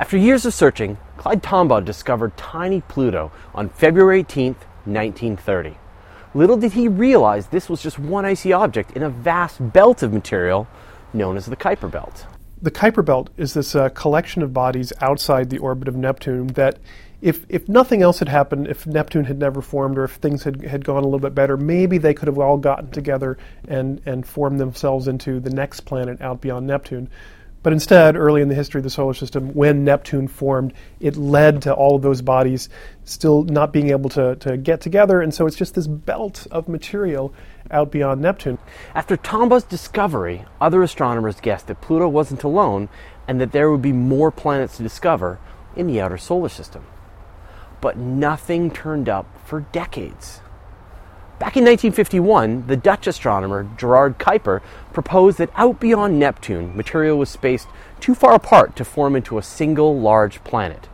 After years of searching, Clyde Tombaugh discovered tiny Pluto on February 18, 1930. Little did he realize this was just one icy object in a vast belt of material known as the Kuiper Belt. The Kuiper Belt is this collection of bodies outside the orbit of Neptune that, if nothing else had happened, if Neptune had never formed or if things had gone a little bit better, maybe they could have all gotten together and formed themselves into the next planet out beyond Neptune. But instead, early in the history of the solar system, when Neptune formed, it led to all of those bodies still not being able to get together, and so it's just this belt of material out beyond Neptune. After Tombaugh's discovery, other astronomers guessed that Pluto wasn't alone and that there would be more planets to discover in the outer solar system. But nothing turned up for decades. Back in 1951, the Dutch astronomer Gerard Kuiper proposed that out beyond Neptune, material was spaced too far apart to form into a single large planet.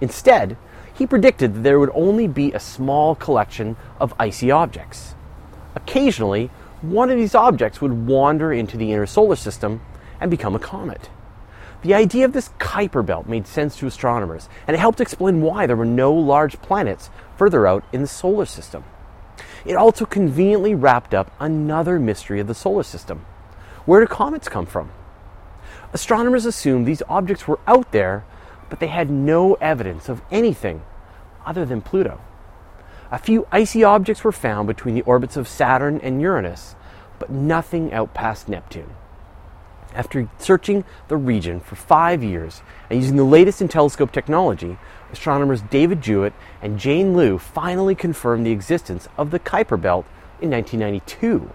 Instead, he predicted that there would only be a small collection of icy objects. Occasionally, one of these objects would wander into the inner solar system and become a comet. The idea of this Kuiper Belt made sense to astronomers, and it helped explain why there were no large planets further out in the solar system. It also conveniently wrapped up another mystery of the solar system. Where do comets come from? Astronomers assumed these objects were out there, but they had no evidence of anything other than Pluto. A few icy objects were found between the orbits of Saturn and Uranus, but nothing out past Neptune. After searching the region for 5 years and using the latest in telescope technology, astronomers David Jewitt and Jane Luu finally confirmed the existence of the Kuiper Belt in 1992.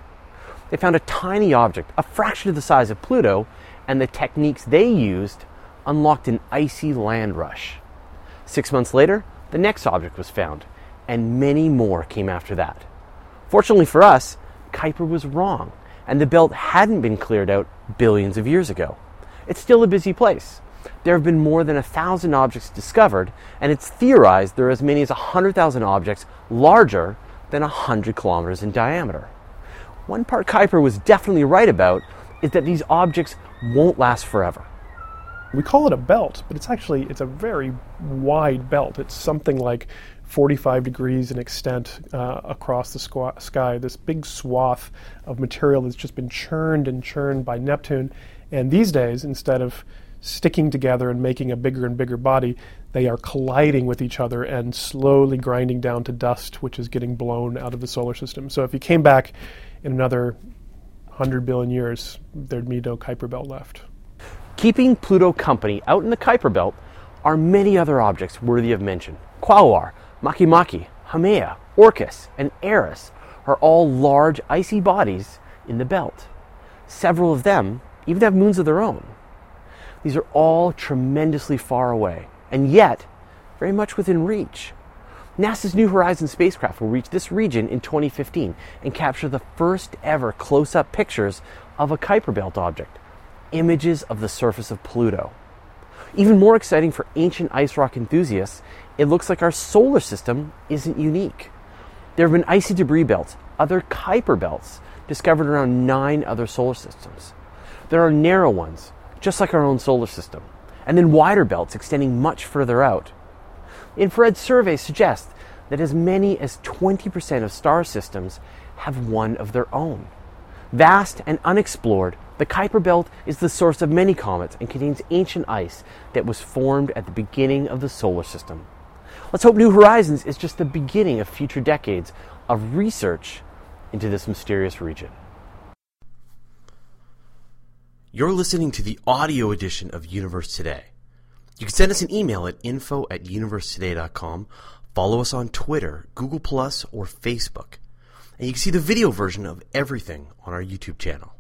They found a tiny object, a fraction of the size of Pluto, and the techniques they used unlocked an icy land rush. 6 months later, the next object was found, and many more came after that. Fortunately for us, Kuiper was wrong, and the belt hadn't been cleared out billions of years ago. It's still a busy place. There have been more than 1,000 objects discovered, and it's theorized there are as many as 100,000 objects larger than 100 kilometers in diameter. One part Kuiper was definitely right about is that these objects won't last forever. We call it a belt, but it's a very wide belt. It's something like 45 degrees in extent across the sky. This big swath of material that's just been churned and churned by Neptune. And these days, instead of sticking together and making a bigger and bigger body, they are colliding with each other and slowly grinding down to dust, which is getting blown out of the solar system. So if you came back in another 100 billion years, there'd be no Kuiper Belt left. Keeping Pluto company out in the Kuiper Belt are many other objects worthy of mention. Quaoar, Makemake, Haumea, Orcus, and Eris are all large icy bodies in the belt. Several of them even have moons of their own. These are all tremendously far away, and yet very much within reach. NASA's New Horizons spacecraft will reach this region in 2015 and capture the first ever close-up pictures of a Kuiper Belt object, images of the surface of Pluto. Even more exciting for ancient ice rock enthusiasts, it looks like our solar system isn't unique. There have been icy debris belts, other Kuiper belts, discovered around 9 other solar systems. There are narrow ones, just like our own solar system, and then wider belts extending much further out. Infrared surveys suggest that as many as 20% of star systems have one of their own. Vast and unexplored, the Kuiper Belt is the source of many comets and contains ancient ice that was formed at the beginning of the solar system. Let's hope New Horizons is just the beginning of future decades of research into this mysterious region. You're listening to the audio edition of Universe Today. You can send us an email at info@universetoday.com, follow us on Twitter, Google+, or Facebook. And you can see the video version of everything on our YouTube channel.